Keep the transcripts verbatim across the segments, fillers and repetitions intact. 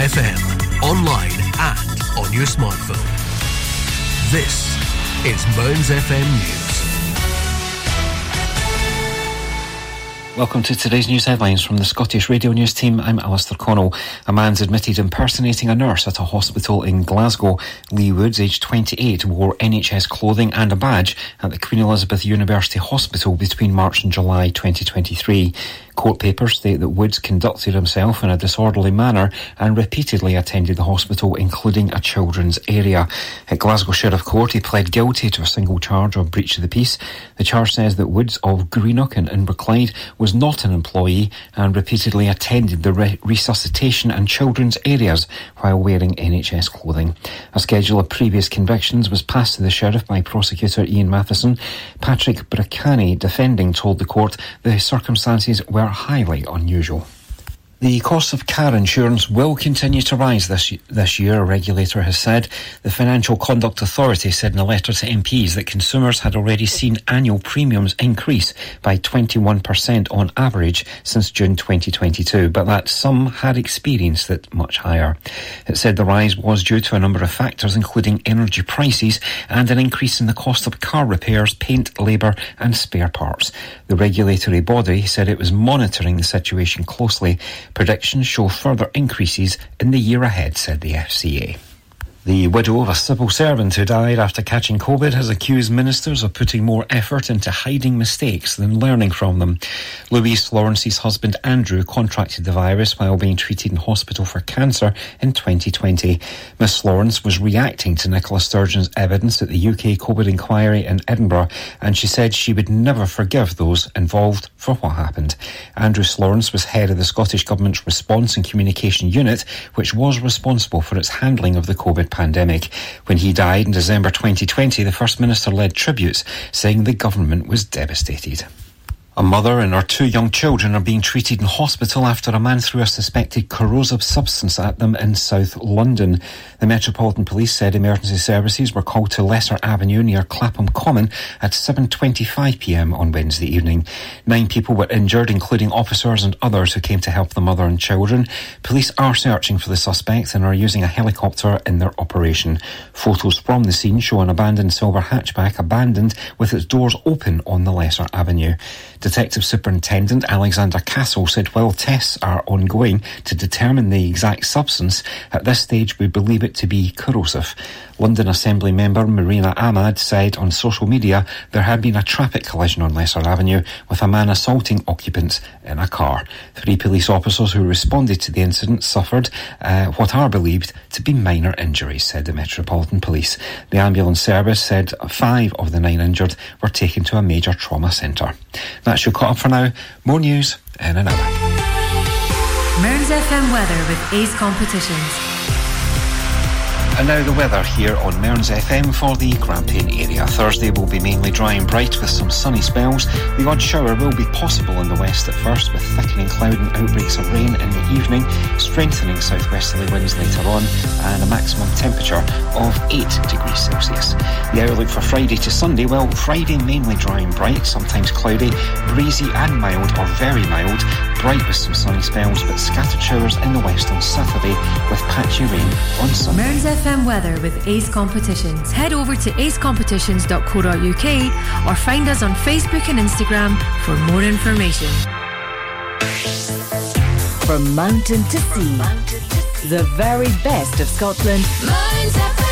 F M, online and on your smartphone. This is Bones F M News. Welcome to today's news headlines from the Scottish Radio News team. I'm Alistair Connell. A man's admitted impersonating a nurse at a hospital in Glasgow. Lee Woods, aged twenty-eight, wore N H S clothing and a badge at the Queen Elizabeth University Hospital between March and July twenty twenty-three. Court papers state that Woods conducted himself in a disorderly manner and repeatedly attended the hospital, including a children's area. At Glasgow Sheriff Court, he pled guilty to a single charge of breach of the peace. The charge says that Woods of Greenock and Inverclyde was not an employee and repeatedly attended the re- resuscitation and children's areas while wearing N H S clothing. A schedule of previous convictions was passed to the Sheriff by prosecutor Ian Matheson. Patrick Bracani, defending, told the court the circumstances were highly unusual. The cost of car insurance will continue to rise this this year, a regulator has said. The Financial Conduct Authority said in a letter to M Ps that consumers had already seen annual premiums increase by twenty-one percent on average since June twenty twenty-two, but that some had experienced it much higher. It said the rise was due to a number of factors, including energy prices and an increase in the cost of car repairs, paint, labour and spare parts. The regulatory body said it was monitoring the situation closely. Predictions show further increases in the year ahead, said the F C A. The widow of a civil servant who died after catching COVID has accused ministers of putting more effort into hiding mistakes than learning from them. Louise Lawrence's husband Andrew contracted the virus while being treated in hospital for cancer in twenty twenty. Miss Lawrence was reacting to Nicola Sturgeon's evidence at the U K COVID inquiry in Edinburgh, and she said she would never forgive those involved for what happened. Andrew Lawrence was head of the Scottish Government's Response and Communication Unit, which was responsible for its handling of the COVID pandemic. When he died in December twenty twenty, the First Minister led tributes saying the government was devastated. A mother and her two young children are being treated in hospital after a man threw a suspected corrosive substance at them in South London. The Metropolitan Police said emergency services were called to Lesser Avenue near Clapham Common at seven twenty-five p m on Wednesday evening. Nine people were injured, including officers and others who came to help the mother and children. Police are searching for the suspect and are using a helicopter in their operation. Photos from the scene show an abandoned silver hatchback abandoned with its doors open on the Lesser Avenue. Detective Superintendent Alexander Castle said while tests are ongoing to determine the exact substance, at this stage we believe it to be corrosive. London Assembly member Marina Ahmad said on social media there had been a traffic collision on Lesser Avenue with a man assaulting occupants in a car. Three police officers who responded to the incident suffered uh, what are believed to be minor injuries, said the Metropolitan Police. The ambulance service said five of the nine injured were taken to a major trauma centre. That's your cut up for now. More news in an hour. Mearns F M weather with Ace Competitions. And now the weather here on Mearns F M for the Grampian area. Thursday will be mainly dry and bright with some sunny spells. The odd shower will be possible in the west at first, with thickening cloud and outbreaks of rain in the evening, strengthening southwesterly winds later on, and a maximum temperature of eight degrees Celsius. The outlook for Friday to Sunday, well, Friday mainly dry and bright, sometimes cloudy, breezy and mild or very mild, bright with some sunny spells, but scattered showers in the west on Saturday with patchy rain on Sunday. F M weather with Ace Competitions. Head over to ace competitions dot co dot u k or find us on Facebook and Instagram for more information. From mountain to sea, mountain to sea. The very best of Scotland. Mearns F M.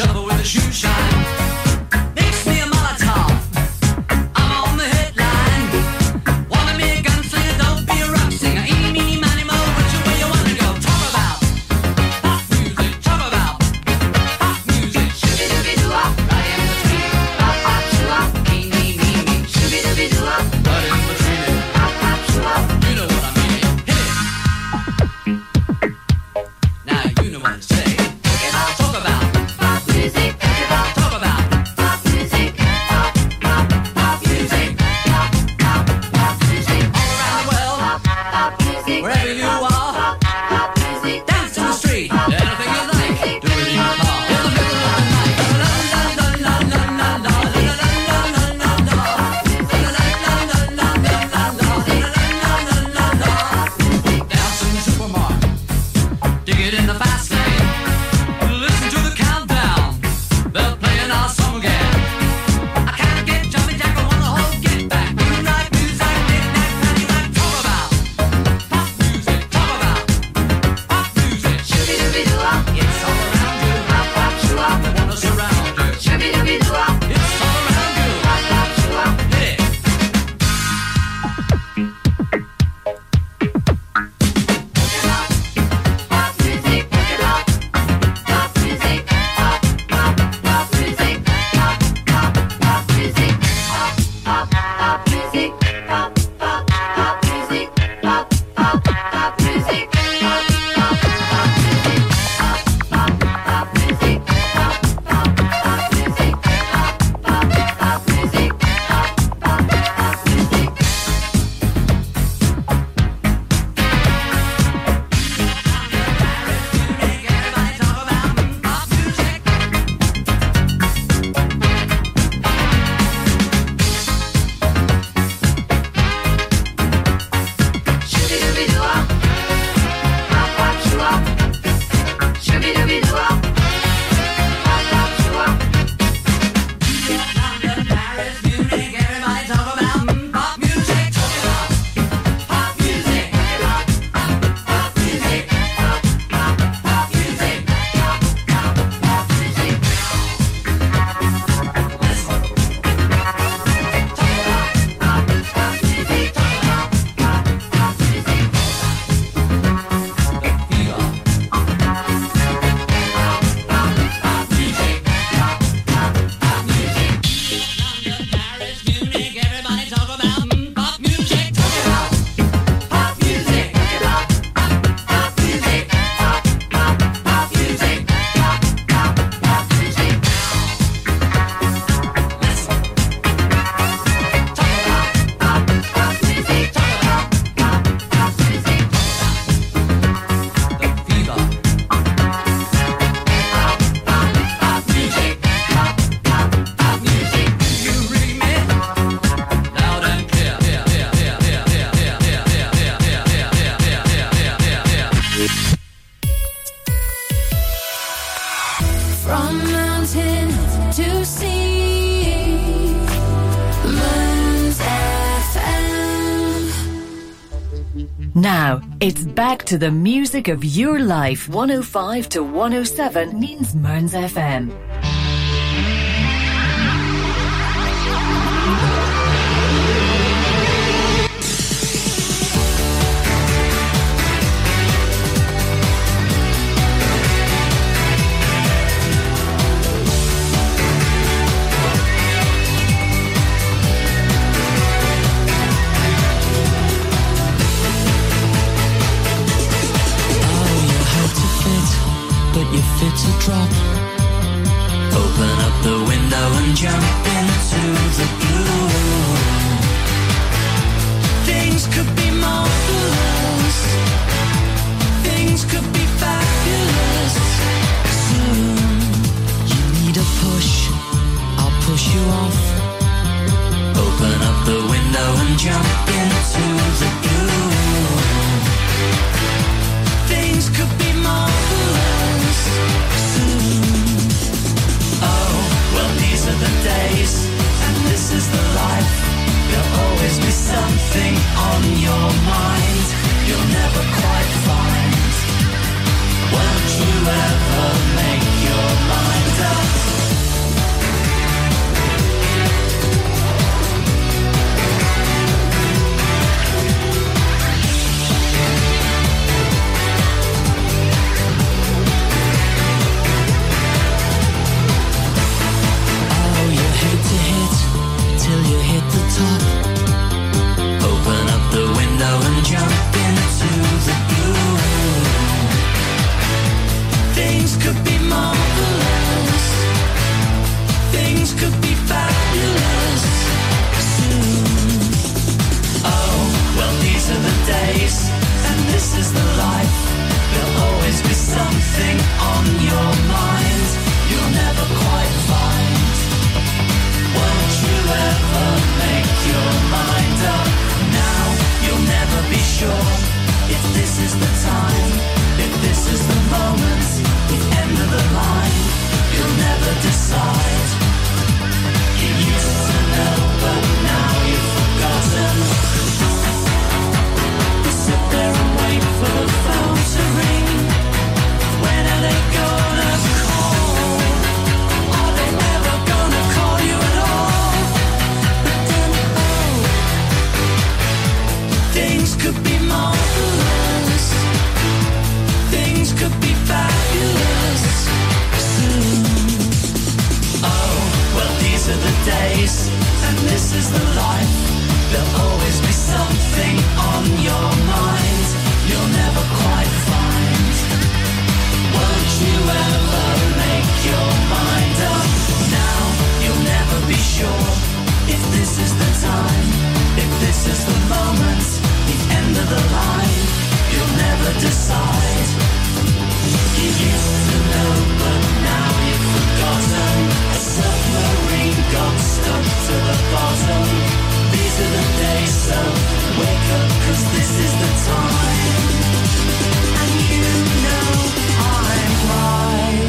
shovel with a shoe shine. Mix me a Molotov, I'm on the headline. Wanna be a gunslinger, don't be a rock singer. Eeny, meeny, miny, moe, which way you wanna go? Talk about pop music, talk about pop music. Shooby dooby doo up, right in the tree. Pop pop shoo up, me me me me. Shooby dooby doo up, right in the tree. Pop pop shoo up, you know what I mean. Hit it. Now you know what I'm saying. It's back to the music of your life. one oh five to one oh seven means Mearns F M. Make your mind up. is the time, if this is the moment, the end of the line, you'll never decide. You used to know, but now you've forgotten. You sit there and wait for the phone to ring. When are they gonna call? Are they ever gonna call you at all? But then, oh, things could be marvelous. Things could be fabulous soon. Oh, well, these are the days, and this is the life. There'll always be something on your mind you'll never quite find. Won't you ever make your mind up? Now you'll never be sure if this is the time, if this is the moment, the end of the line, you'll never decide. You used to know, but now you've forgotten. A submarine got stuck to the bottom. These are the days, so wake up, 'cause this is the time. And you know I'm right.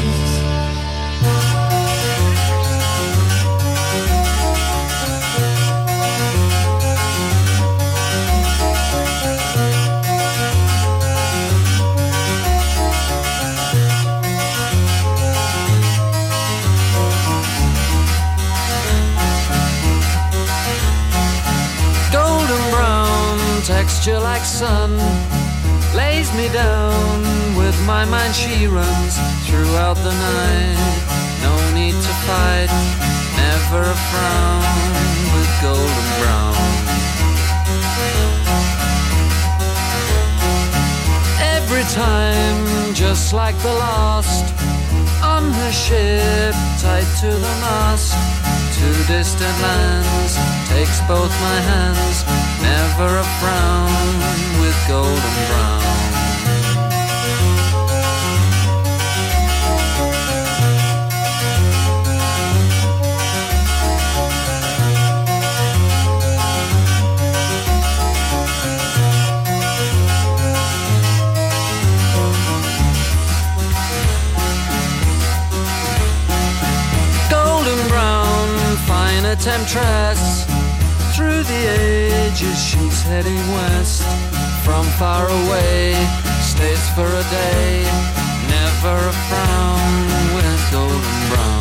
Texture like sun lays me down. With my mind she runs throughout the night. No need to fight, never a frown with golden brown. Every time, just like the last, on her ship, tied to the mast. To distant lands, takes both my hands. Never a frown with golden brown. Golden brown, finer temptress. Through the ages she's heading west. From far away, stays for a day. Never a frown with golden brown.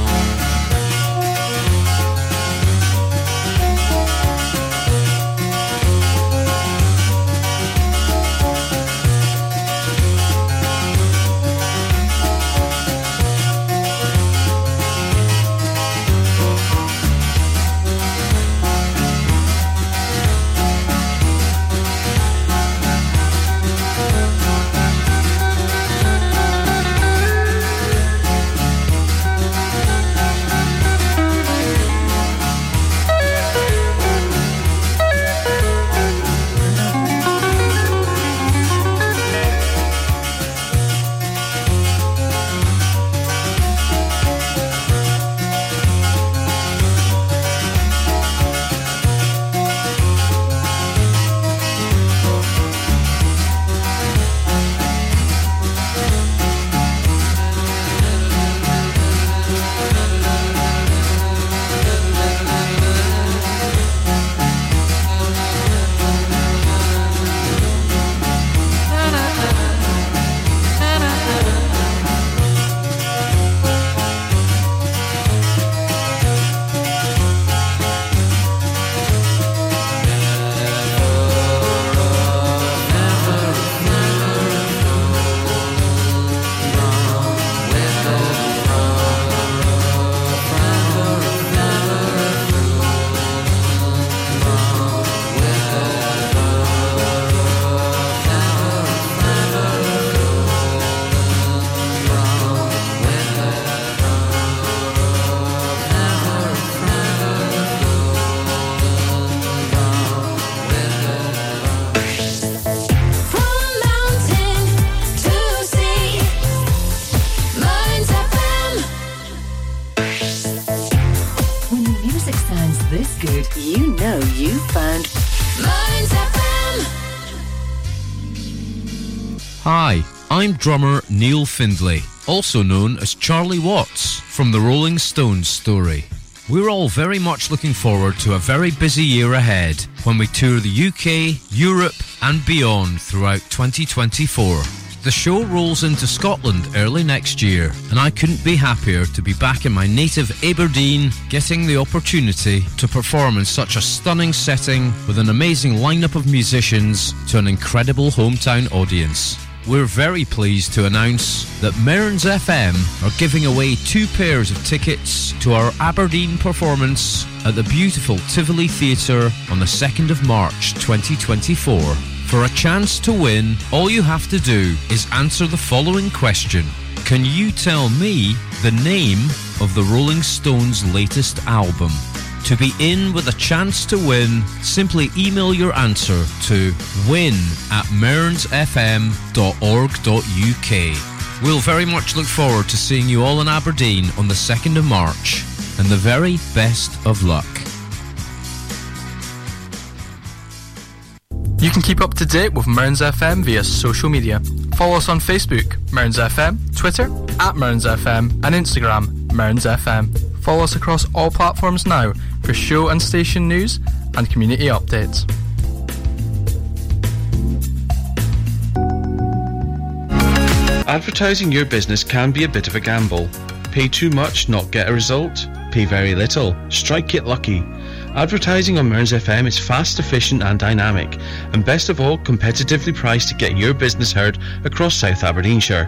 Mearns F M. Hi, I'm drummer Neil Findlay, also known as Charlie Watts, from the Rolling Stones story. We're all very much looking forward to a very busy year ahead when we tour the U K, Europe and beyond throughout twenty twenty-four. The show rolls into Scotland early next year, and I couldn't be happier to be back in my native Aberdeen, getting the opportunity to perform in such a stunning setting with an amazing lineup of musicians to an incredible hometown audience. We're very pleased to announce that Mearns F M are giving away two pairs of tickets to our Aberdeen performance at the beautiful Tivoli Theatre on the second of March twenty twenty-four. For a chance to win, all you have to do is answer the following question. Can you tell me the name of the Rolling Stones' latest album? To be in with a chance to win, simply email your answer to win at mearns f m dot org dot u k. We'll very much look forward to seeing you all in Aberdeen on the second of March, and the very best of luck. You can keep up to date with Mearns F M via social media. Follow us on Facebook, Mearns F M, Twitter, at Mearns F M, and Instagram, Mearns F M. Follow us across all platforms now for show and station news and community updates. Advertising your business can be a bit of a gamble. Pay too much, not get a result. Pay very little, strike it lucky. Advertising on Mearns F M is fast, efficient and dynamic, and best of all, competitively priced to get your business heard across South Aberdeenshire.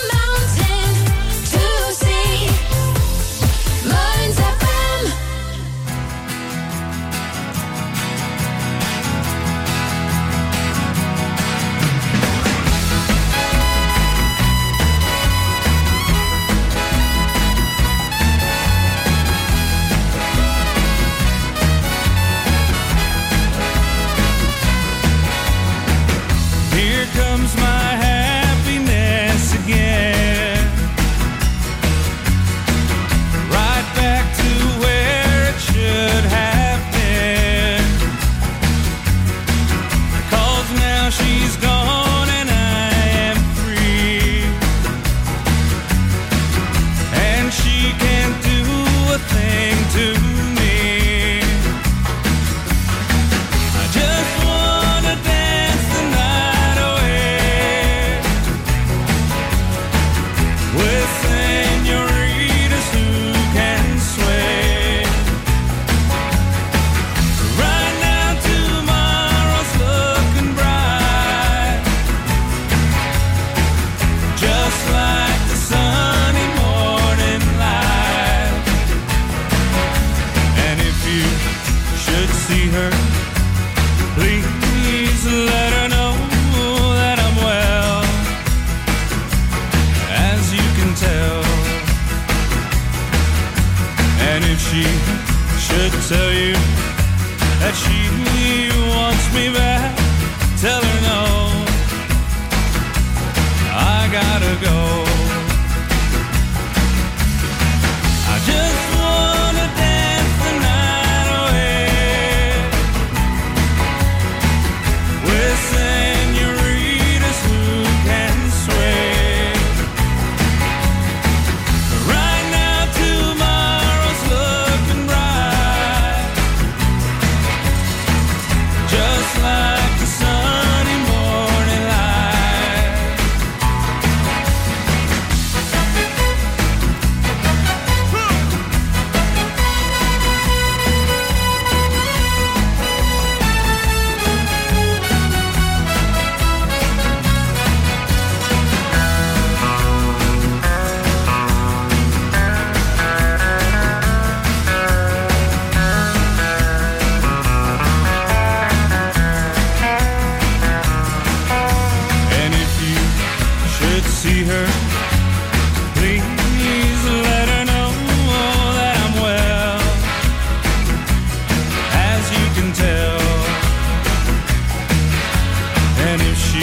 And if she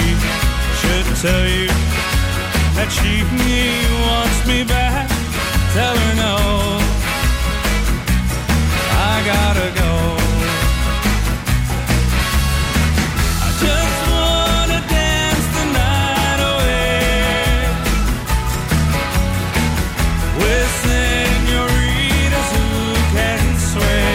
should tell you that she wants me back, tell her no, I gotta go. I just wanna dance the night away with senoritas who can sway.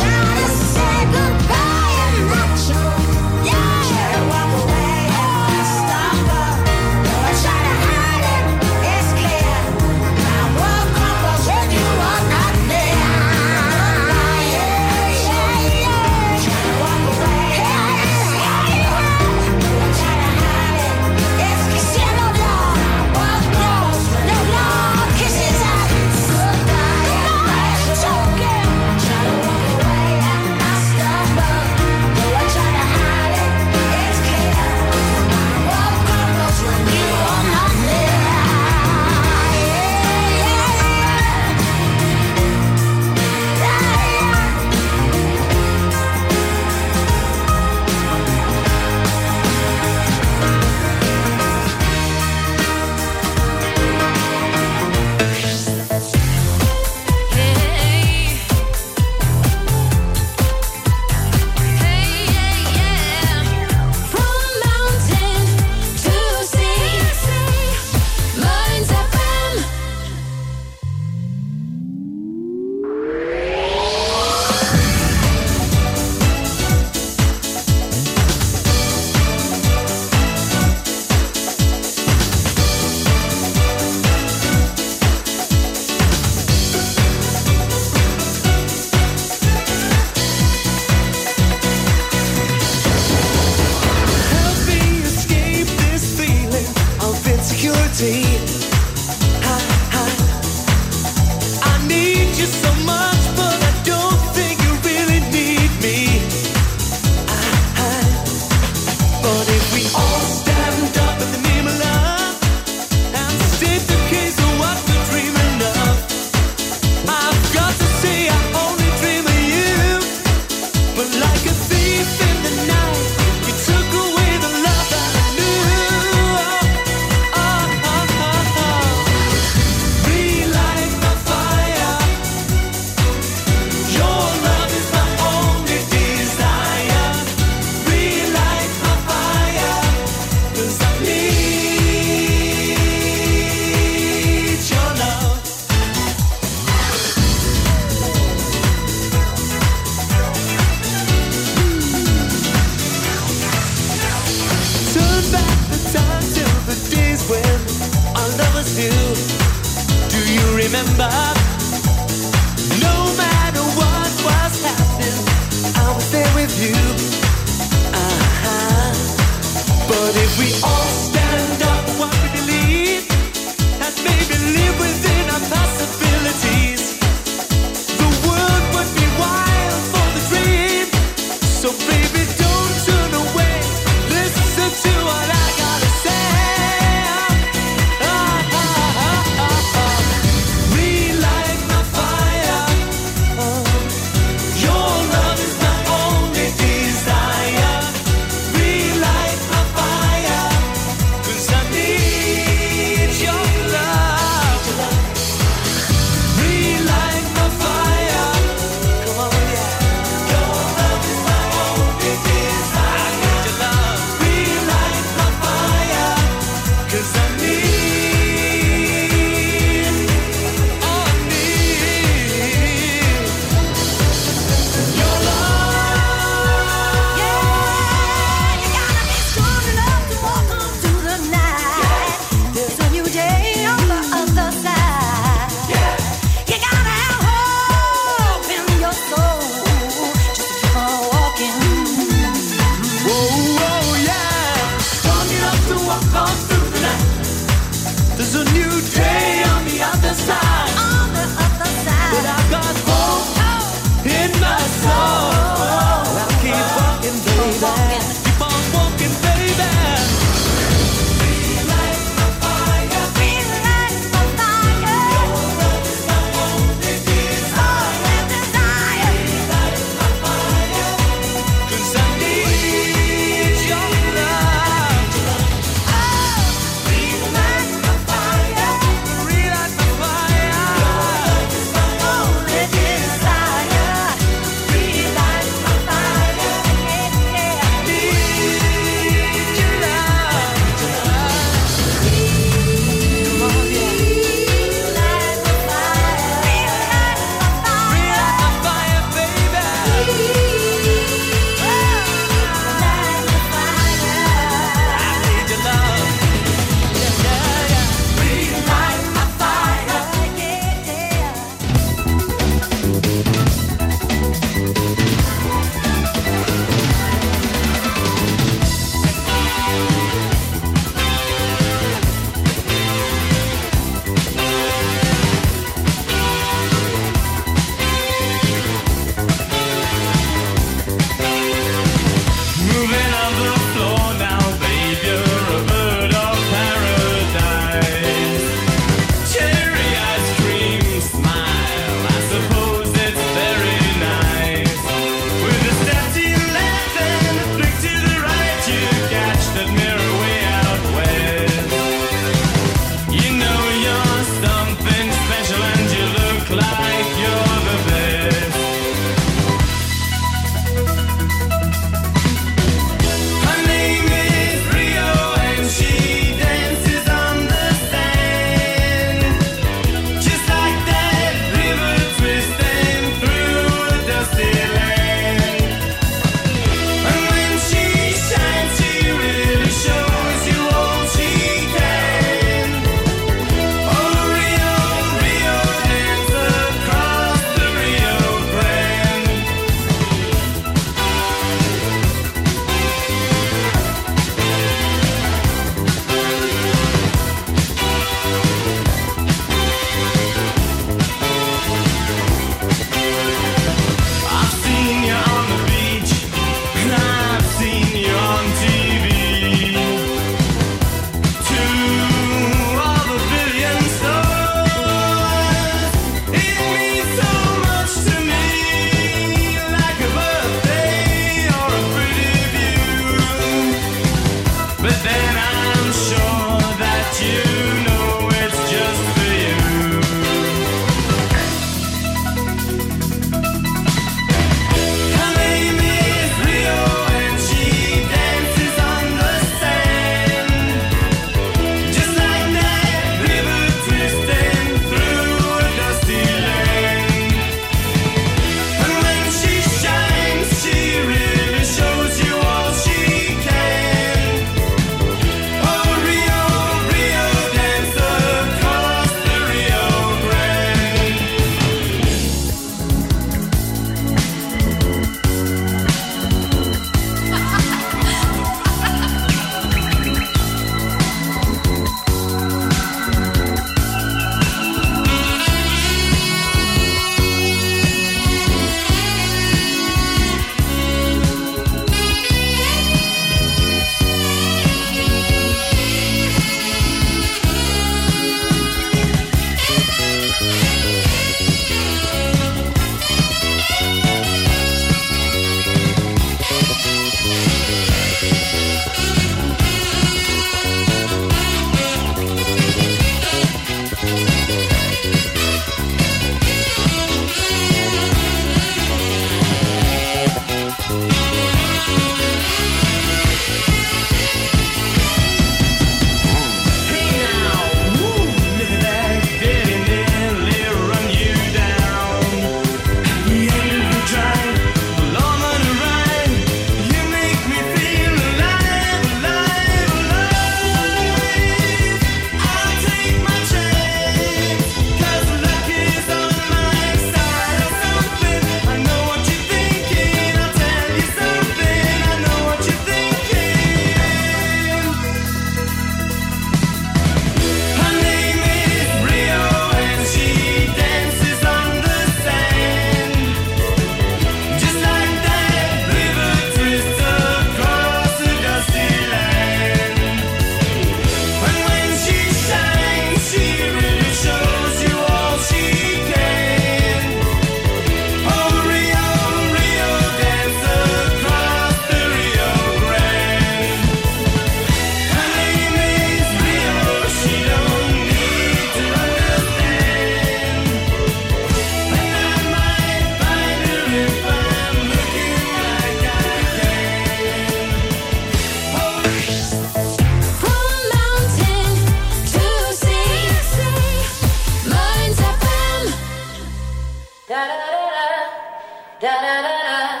Da da da da da da da.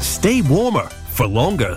Stay warmer for longer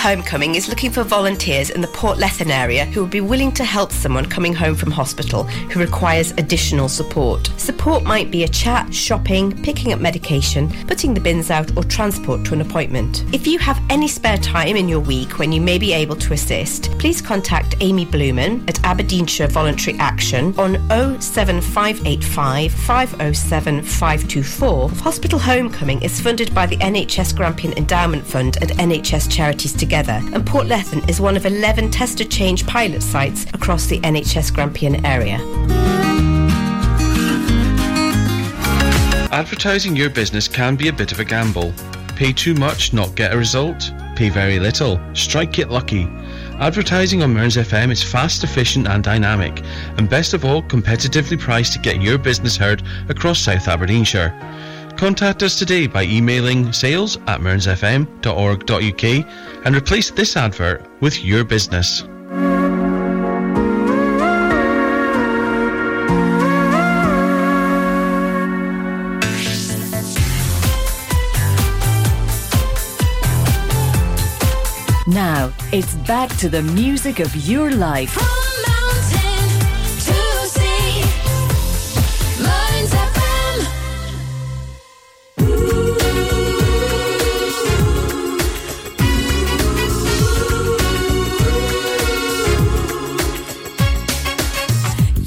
Homecoming is looking for volunteers in the Portlethen area who would be willing to help someone coming home from hospital who requires additional support. Support might be a chat, shopping, picking up medication, putting the bins out or transport to an appointment. If you have any spare time in your week when you may be able to assist, please contact Amy Blumen at Aberdeenshire Voluntary Action on oh seven five eight five, five oh seven, five two four. Hospital Homecoming is funded by the N H S Grampian Endowment Fund and N H S Charities Together, and Portlethen is one of eleven tester change pilot sites across the N H S Grampian area. Advertising your business can be a bit of a gamble. Pay too much, not get a result. Pay very little, strike it lucky. Advertising on Mearns F M is fast, efficient and dynamic, and best of all, competitively priced to get your business heard across South Aberdeenshire. Contact us today by emailing sales at mearns f m dot org dot u k and replace this advert with your business. Now, it's back to the music of your life. From mountain to sea, Mearns F M.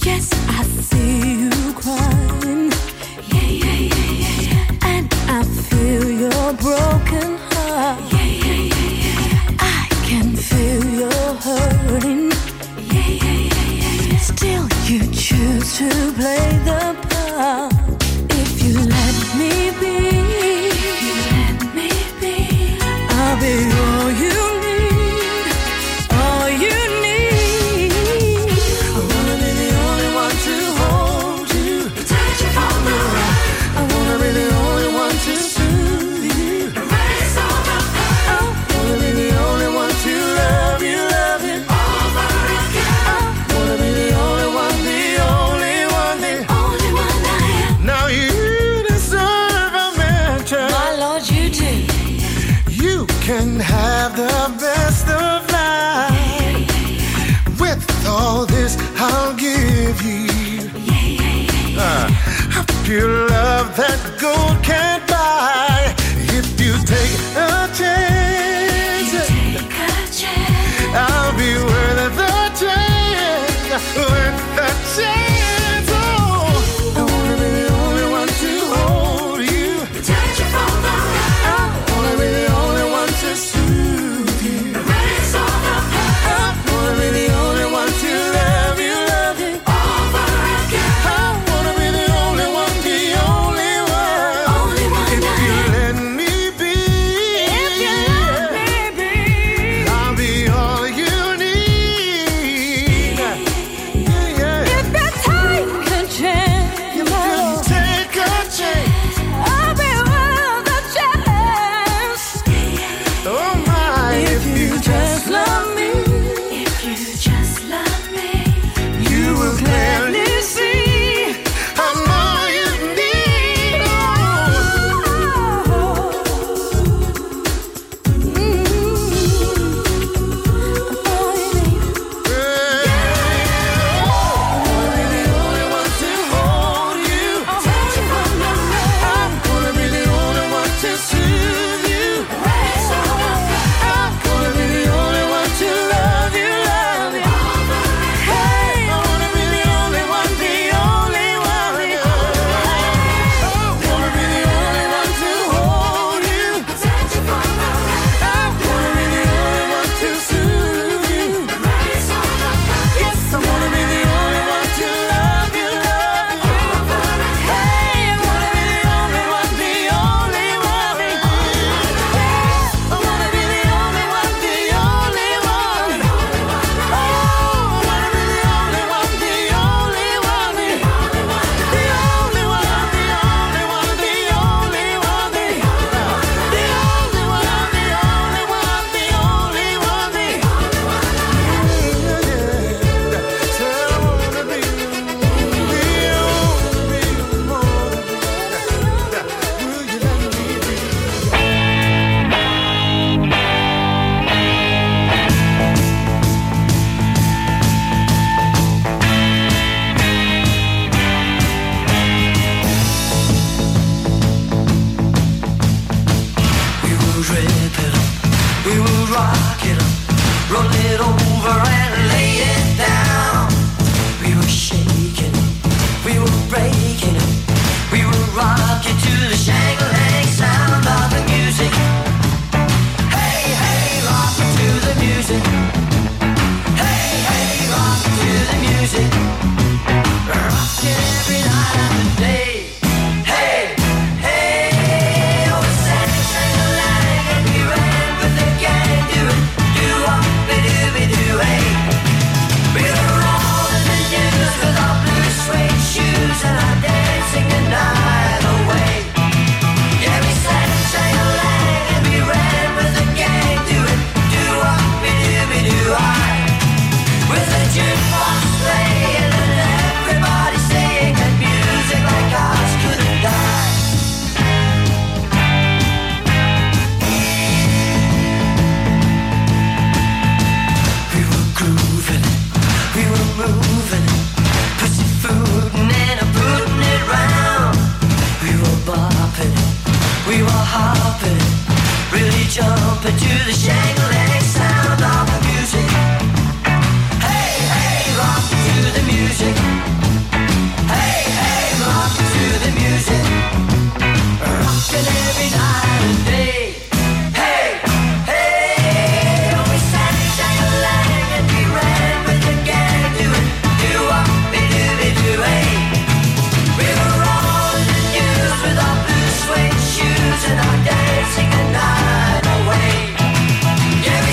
Yes, I see you crying. Yeah, yeah, yeah, yeah, yeah. And I feel your broken heart. Yeah. Feel you're hurting, yeah, yeah. Every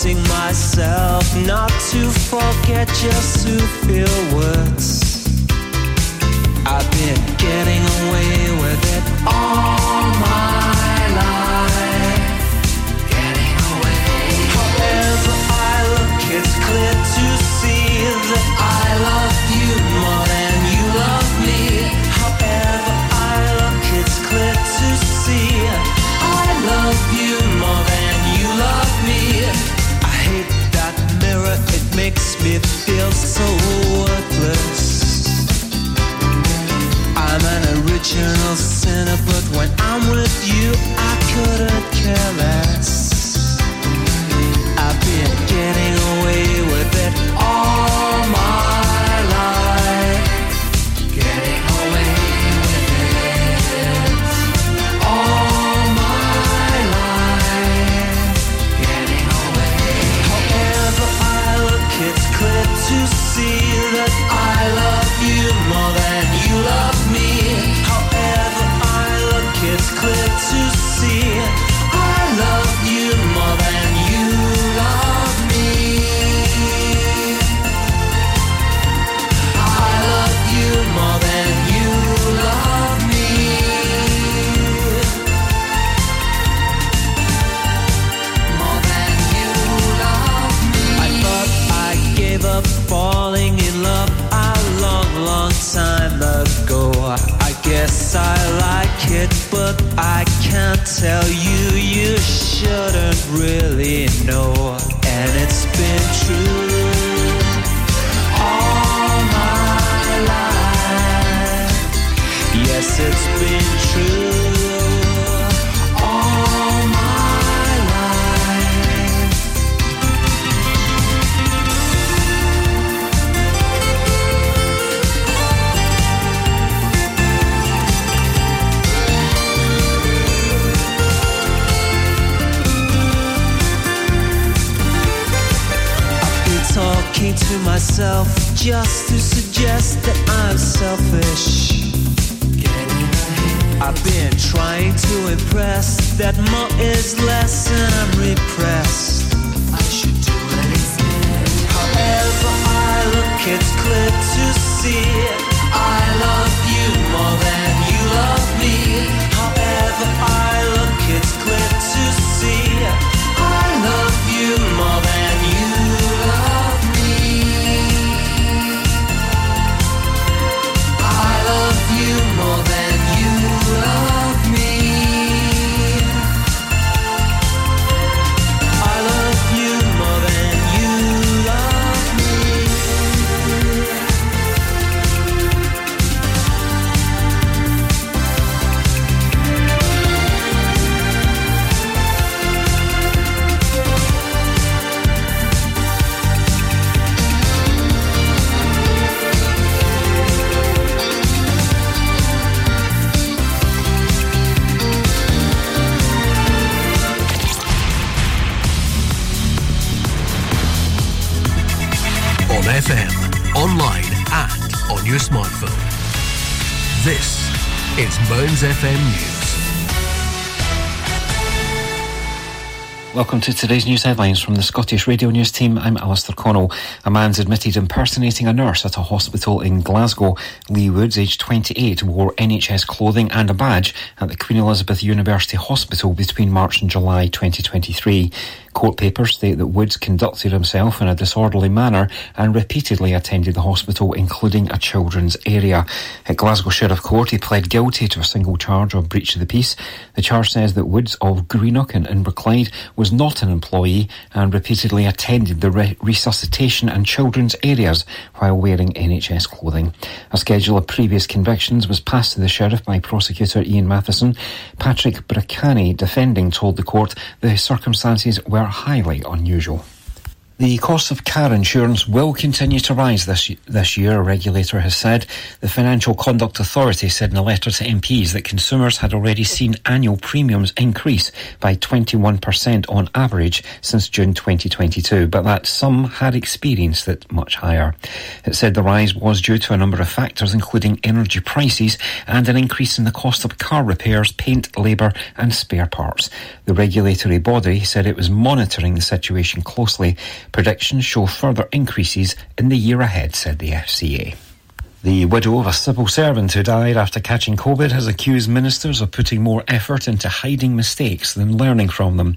forcing myself not to forget just to feel words. I've been getting away with it all my life. Getting away. However I look, it's clear to see that I love you more than you love me. However I look, it's clear to see I love you more than you love me. I hate that mirror, it makes me feel so worthless. I'm an original sinner, but when I'm with you, I couldn't care less. I've been getting away with it all my life. Getting away with it all my life. Getting away. However I look, it's clear to see that I love you more than you love me. It's clear to see I love you more than you love me. I love you more than you love me. More than you love me. I thought I gave up falling in love a long, long time ago. I guess I like it, but I can't tell you, you shouldn't really know. And it's been true all my life. Yes, it's been true all my life. Talking to myself just to suggest that I'm selfish. I've been trying to impress that more is less and I'm repressed. I should do what it says. However I look, it's clear to see I love you more than you love me. However I look, it's clear to see I love you more than you love me. I love you more than you love me. I love you more than you love me. F M, online and on your smartphone. This is Bones F M News. Welcome to today's news headlines from the Scottish Radio News team. I'm Alistair Connell. A man's admitted impersonating a nurse at a hospital in Glasgow. Lee Woods, aged twenty-eight, wore N H S clothing and a badge at the Queen Elizabeth University Hospital between March and July twenty twenty-three. Court papers state that Woods conducted himself in a disorderly manner and repeatedly attended the hospital, including a children's area. At Glasgow Sheriff Court, he pled guilty to a single charge of breach of the peace. The charge says that Woods of Greenock in Inverclyde was not an employee and repeatedly attended the re- resuscitation and children's areas while wearing N H S clothing. A schedule of previous convictions was passed to the Sheriff by prosecutor Ian Matheson. Patrick Bracani, defending, told the court the circumstances were highly unusual. The cost of car insurance will continue to rise this, this year, a regulator has said. The Financial Conduct Authority said in a letter to M Ps that consumers had already seen annual premiums increase by twenty-one percent on average since June twenty twenty-two, but that some had experienced it much higher. It said the rise was due to a number of factors, including energy prices and an increase in the cost of car repairs, paint, labour and spare parts. The regulatory body said it was monitoring the situation closely. Predictions show further increases in the year ahead, said the F C A. The widow of a civil servant who died after catching COVID has accused ministers of putting more effort into hiding mistakes than learning from them.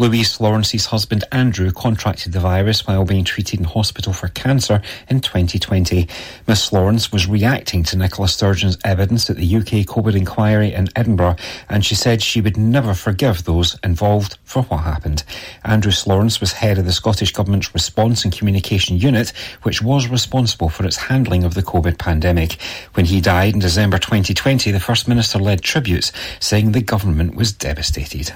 Louise Lawrence's husband Andrew contracted the virus while being treated in hospital for cancer in twenty twenty. Miss Lawrence was reacting to Nicola Sturgeon's evidence at the U K COVID inquiry in Edinburgh, and she said she would never forgive those involved for what happened. Andrew Lawrence was head of the Scottish Government's Response and Communication Unit, which was responsible for its handling of the COVID pandemic. When he died in December twenty twenty, the First Minister led tributes saying the government was devastated.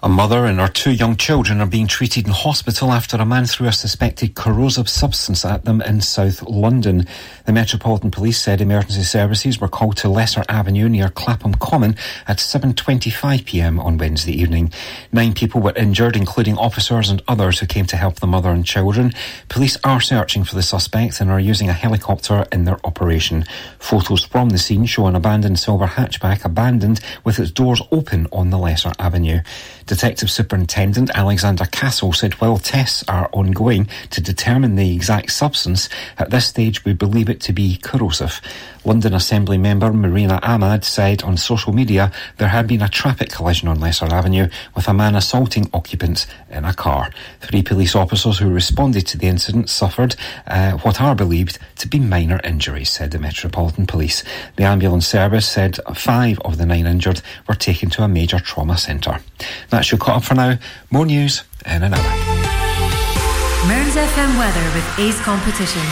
A mother and her two young children are being treated in hospital after a man threw a suspected corrosive substance at them in South London. The Metropolitan Police said emergency services were called to Lesser Avenue near Clapham Common at seven twenty-five p m on Wednesday evening. Nine people were injured, including officers and others who came to help the mother and children. Police are searching for the suspects and are using a helicopter in their operation. Photos from the scene show an abandoned silver hatchback abandoned with its doors open on the Lesser Avenue. Detective Superintendent Alexander Castle said while tests are ongoing to determine the exact substance, at this stage we believe it to be corrosive. London Assembly member Marina Ahmad said on social media there had been a traffic collision on Lesser Avenue with a man assaulting occupants in a car. Three police officers who responded to the incident suffered uh, what are believed to be minor injuries, said the Metropolitan Police. The ambulance service said five of the nine injured were taken to a major trauma centre. That's your cut up for now. More news in an hour. Mearns F M weather with Ace Competitions.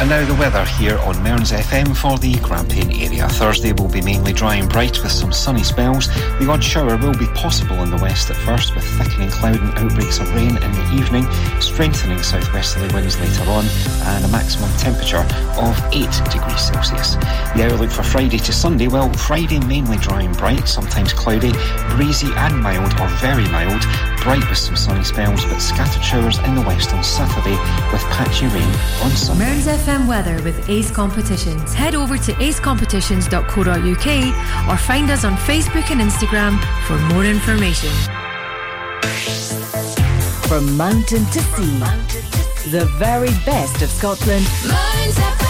And now the weather here on Mearns F M for the Grampian area. Thursday will be mainly dry and bright with some sunny spells. The odd shower will be possible in the west at first, with thickening cloud and outbreaks of rain in the evening, strengthening southwesterly winds later on, and a maximum temperature of eight degrees Celsius. The outlook for Friday to Sunday, well, Friday mainly dry and bright, sometimes cloudy, breezy and mild or very mild, bright with some sunny spells, but scattered showers in the west on Saturday with patchy rain on Sunday. F M weather with Ace Competitions. Head over to ace competitions dot co dot u k or find us on Facebook and Instagram for more information. From mountain to sea, mountain to sea. The very best of Scotland. Mearns F M.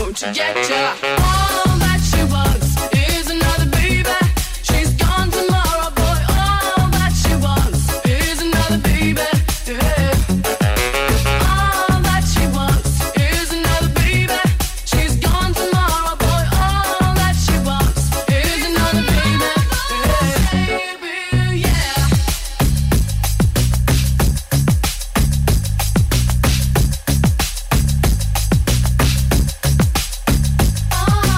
oh, to get ya. All that she wants is another baby. She's gone tomorrow, boy. All that she wants is another baby. Yeah. All that she wants is another baby. She's gone tomorrow, boy. All that she wants is another baby. Yeah. Baby, yeah. All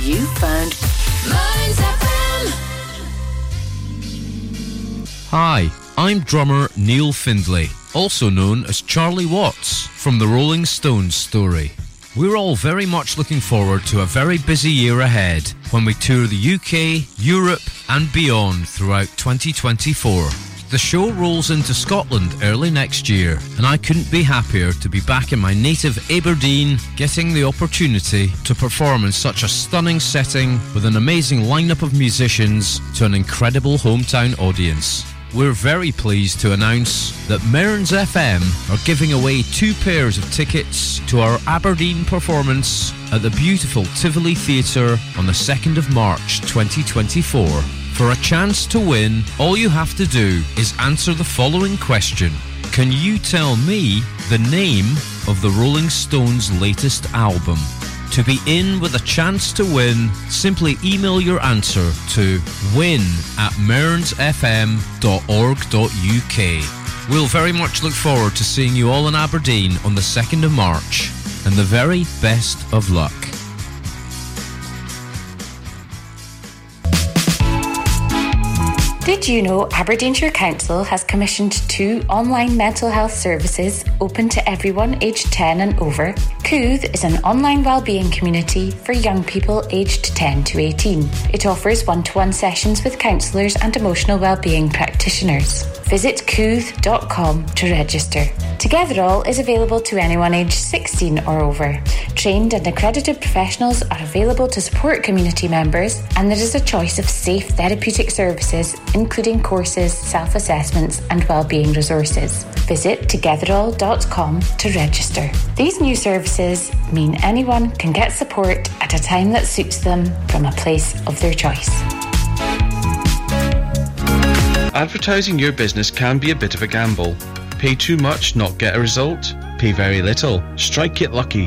you found Mearns F M. Hi, I'm drummer Neil Findlay, also known as Charlie Watts, from the Rolling Stones story. We're all very much looking forward to a very busy year ahead when we tour the U K, Europe and beyond throughout twenty twenty-four. The show rolls into Scotland early next year, and I couldn't be happier to be back in my native Aberdeen, getting the opportunity to perform in such a stunning setting with an amazing lineup of musicians to an incredible hometown audience. We're very pleased to announce that Mearns F M are giving away two pairs of tickets to our Aberdeen performance at the beautiful Tivoli Theatre on the second of March twenty twenty-four. For a chance to win, all you have to do is answer the following question. Can you tell me the name of the Rolling Stones' latest album? To be in with a chance to win, simply email your answer to win at mearns f m dot org dot u k. We'll very much look forward to seeing you all in Aberdeen on the second of March, and the very best of luck. Did you know Aberdeenshire Council has commissioned two online mental health services open to everyone aged ten and over? Cooth is an online wellbeing community for young people aged ten to eighteen. It offers one-to-one sessions with counsellors and emotional wellbeing practitioners. Visit cooth dot com to register. Togetherall is available to anyone aged sixteen or over. Trained and accredited professionals are available to support community members, and there is a choice of safe therapeutic services, including courses, self-assessments and wellbeing resources. Visit togetherall dot com to register. These new services mean anyone can get support at a time that suits them from a place of their choice. Advertising your business can be a bit of a gamble. Pay too much, not get a result. Pay very little, strike it lucky.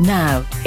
Now,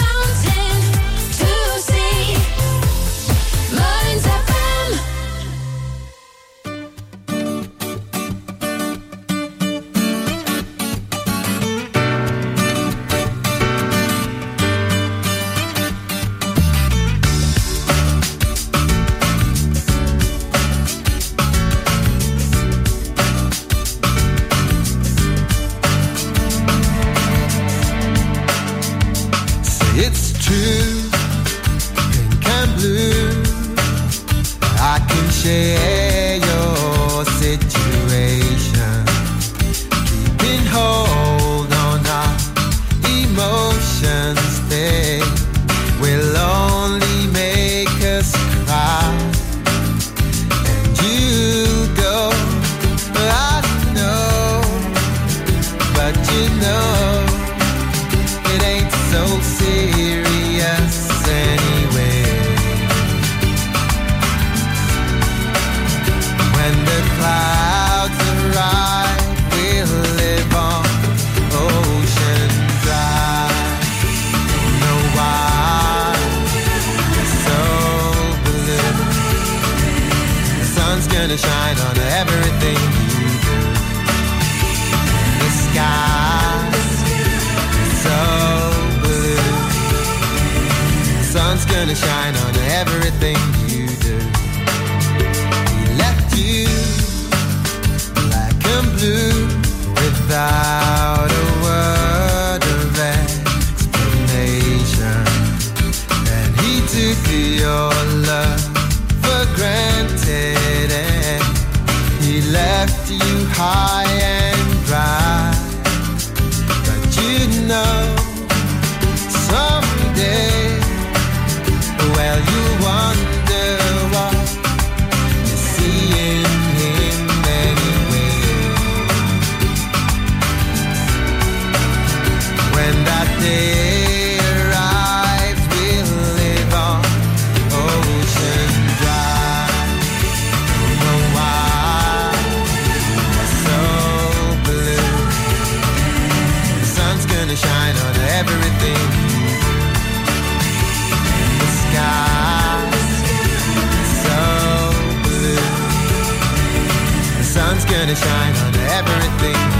mountain to sea, Mearns F M. Someday, well, you wonder to shine on everything in the sky. So blue, the sun's gonna shine on everything.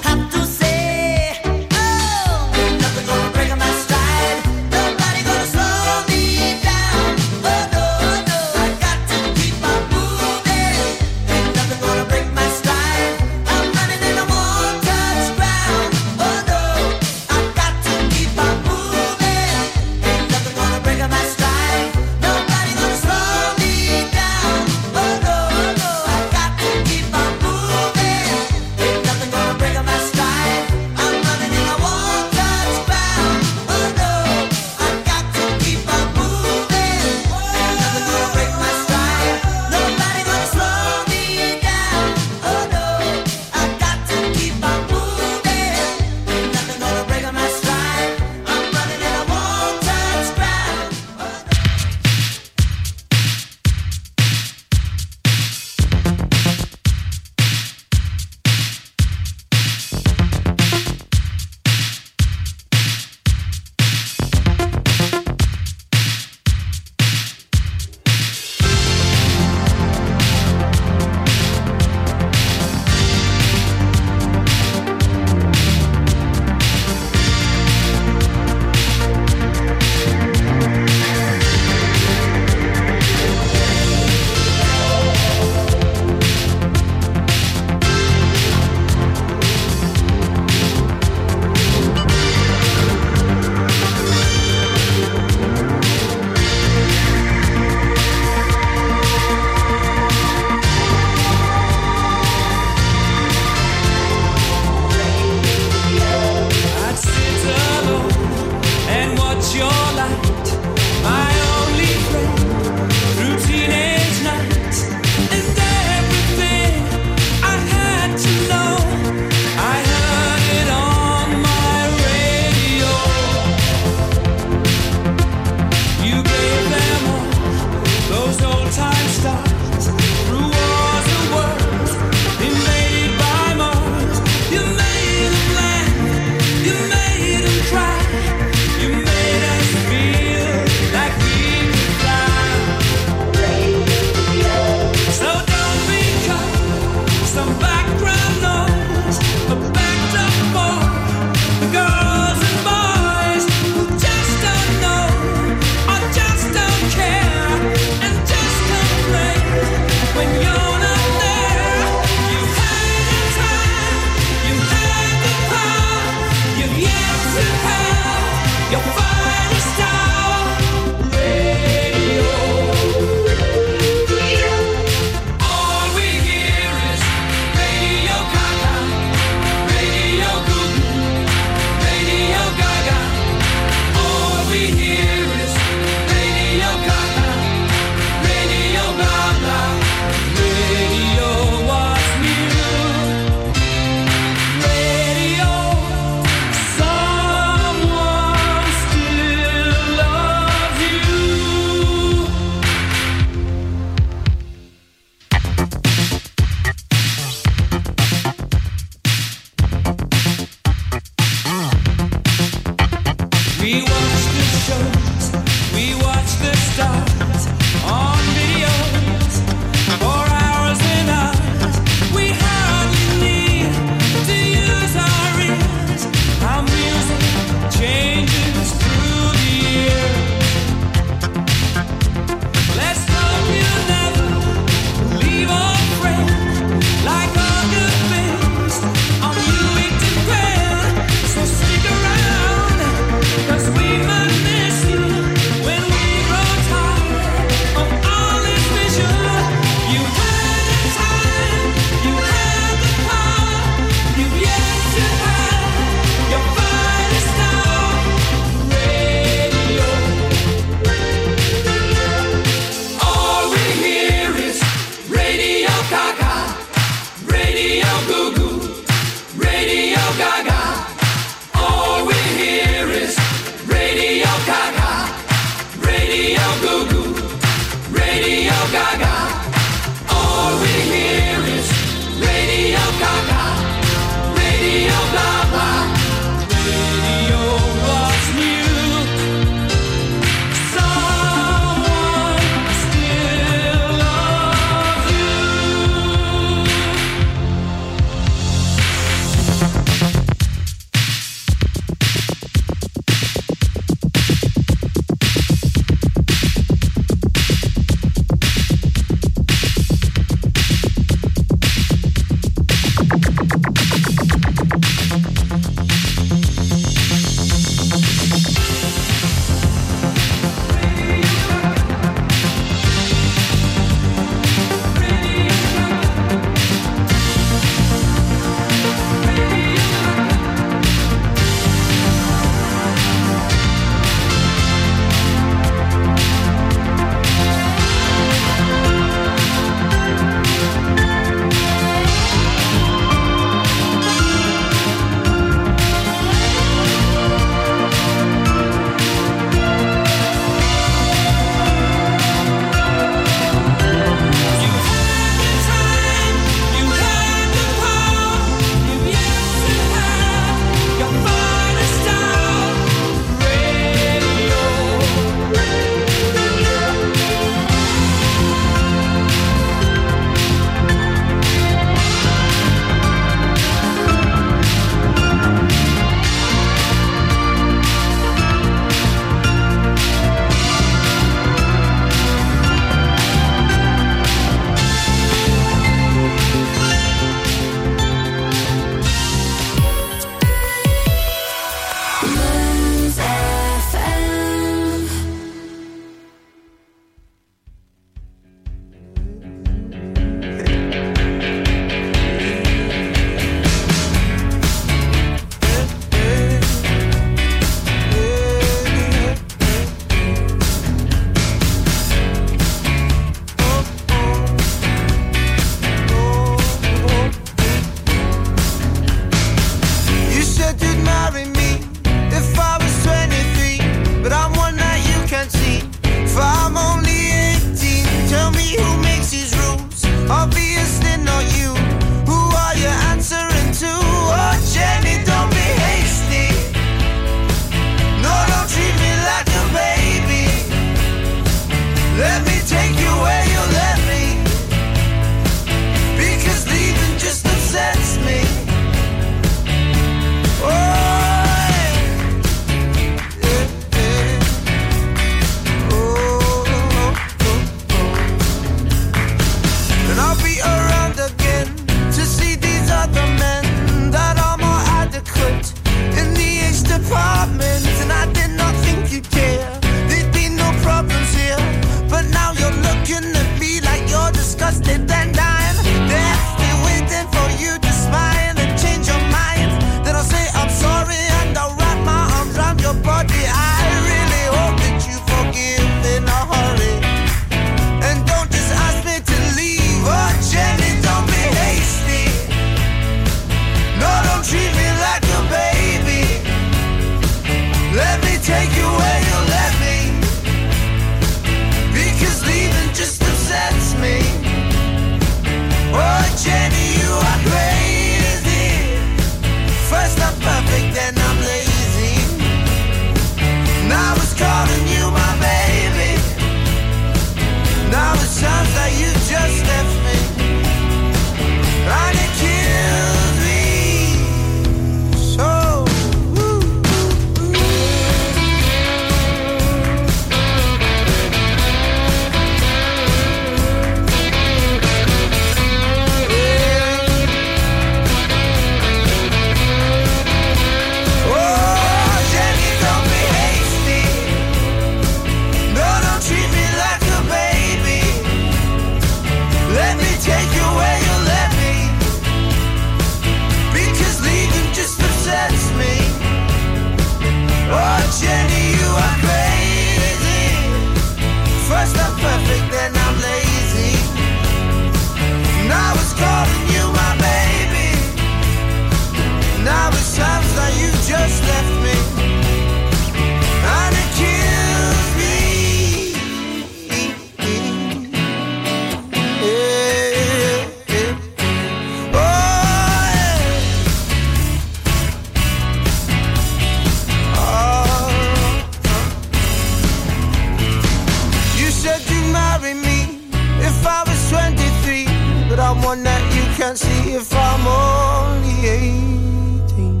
can't see if I'm only eighteen.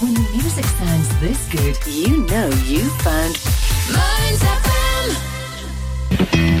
When the music sounds this good, you know you found Mearns F M.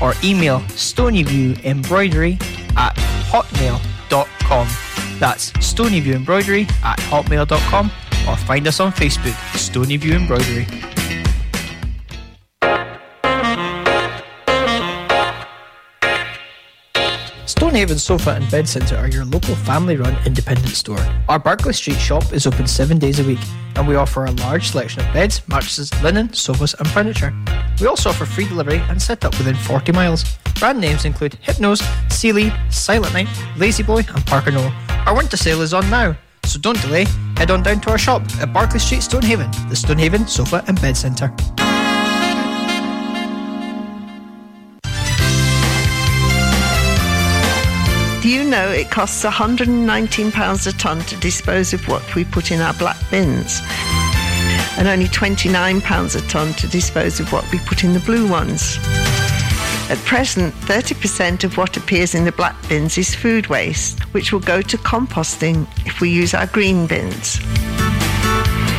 or email stonyviewembroidery at hotmail dot com. That's stonyviewembroidery at hotmail dot com or find us on Facebook, Stonyview Embroidery. Stonehaven Sofa and Bed Centre are your local family-run independent store. Our Berkeley Street shop is open seven days a week and we offer a large selection of beds, mattresses, linen, sofas and furniture. We also offer free delivery and set-up within forty miles. Brand names include Hypnos, Sealy, Silent Night, Lazy Boy and Parker Knoll. Our winter sale is on now, so don't delay. Head on down to our shop at Berkeley Street, Stonehaven, the Stonehaven Sofa and Bed Centre. Do you know it costs one hundred nineteen pounds a tonne to dispose of what we put in our black bins and only twenty-nine pounds a tonne to dispose of what we put in the blue ones? At present, thirty percent of what appears in the black bins is food waste, which will go to composting if we use our green bins.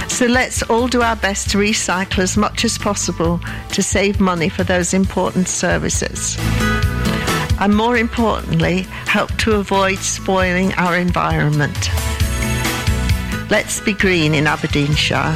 So let's all do our best to recycle as much as possible to save money for those important services. And more importantly, help to avoid spoiling our environment. Let's be green in Aberdeenshire.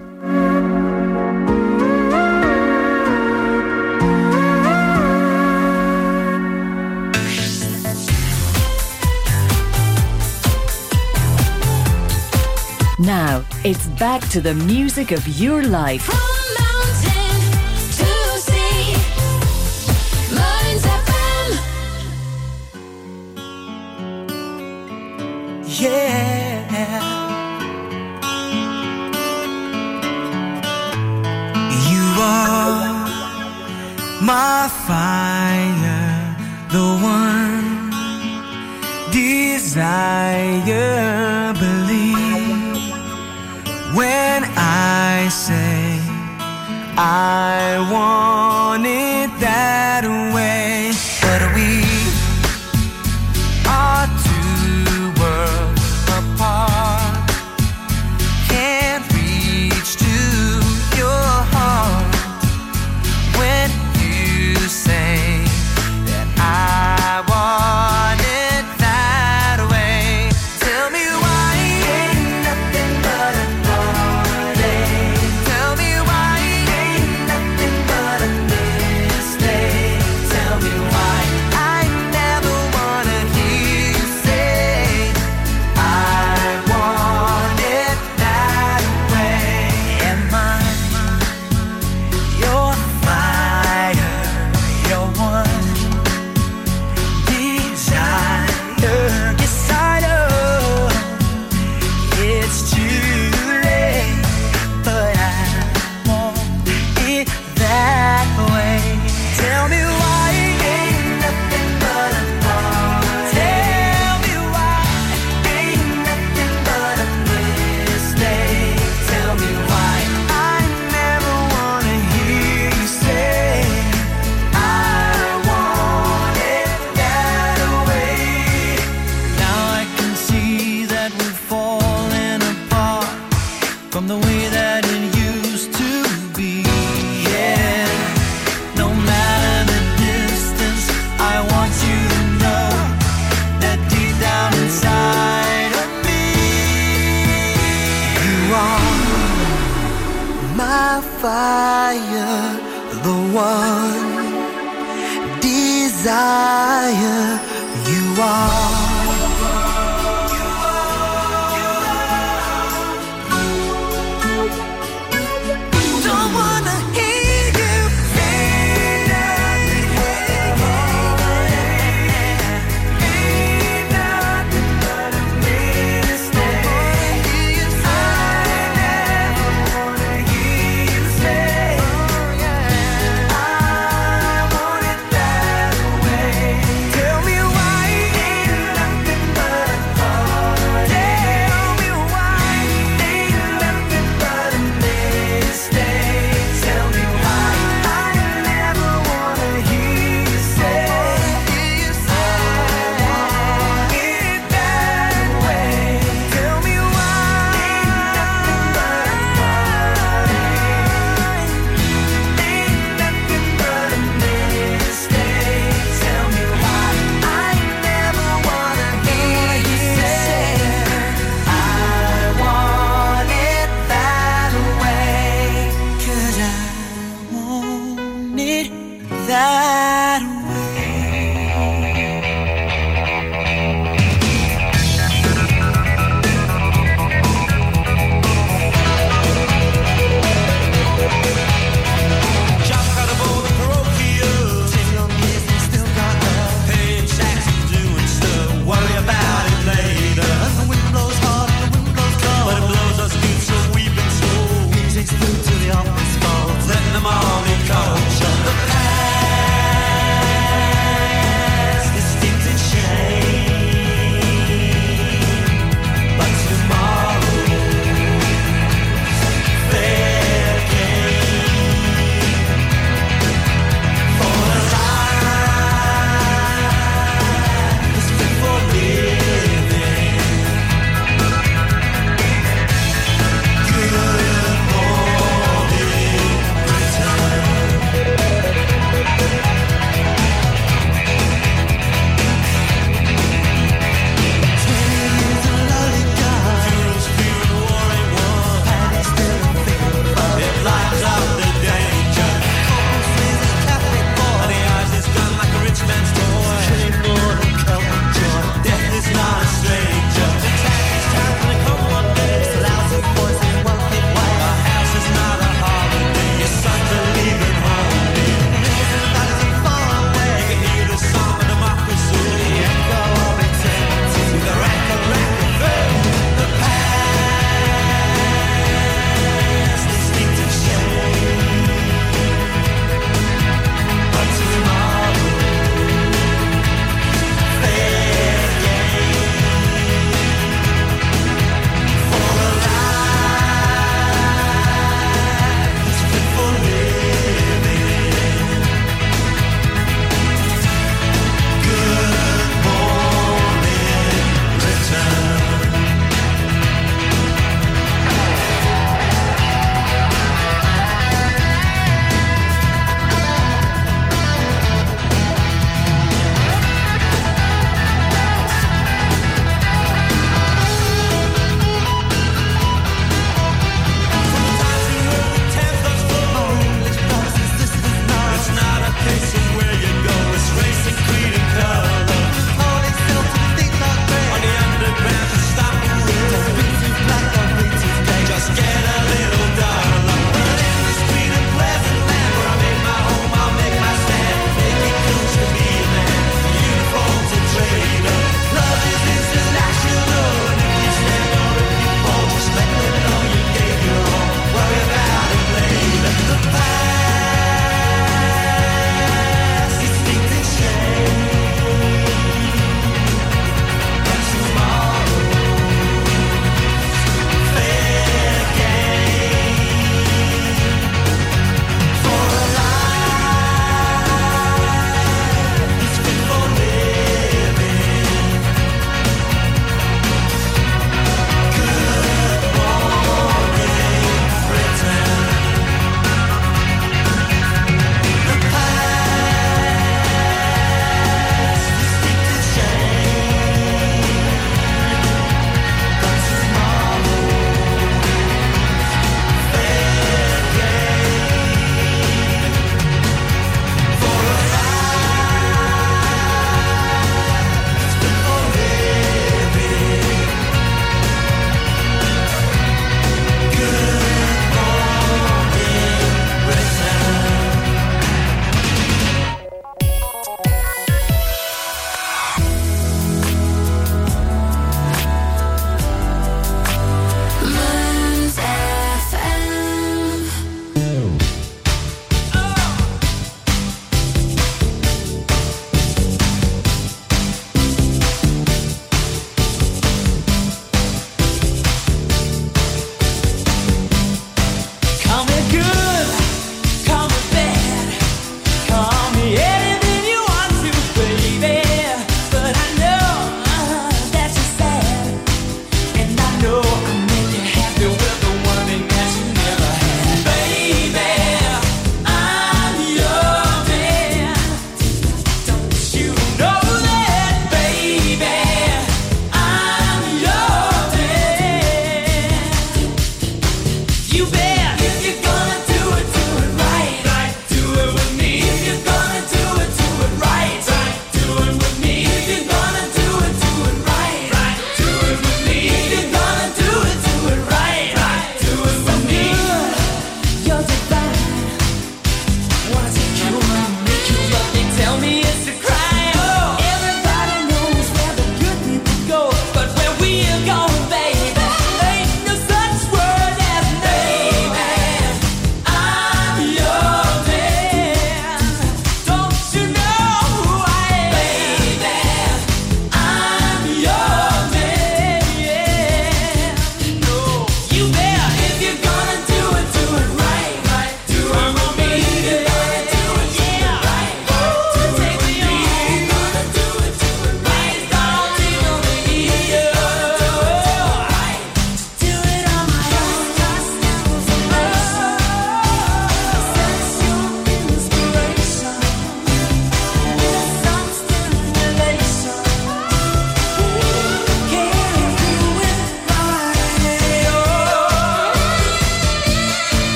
Now, it's back to the music of your life. Yeah, you are my fire, the one desire. Believe when I say I want it that way, but we are fire, the one desire you are.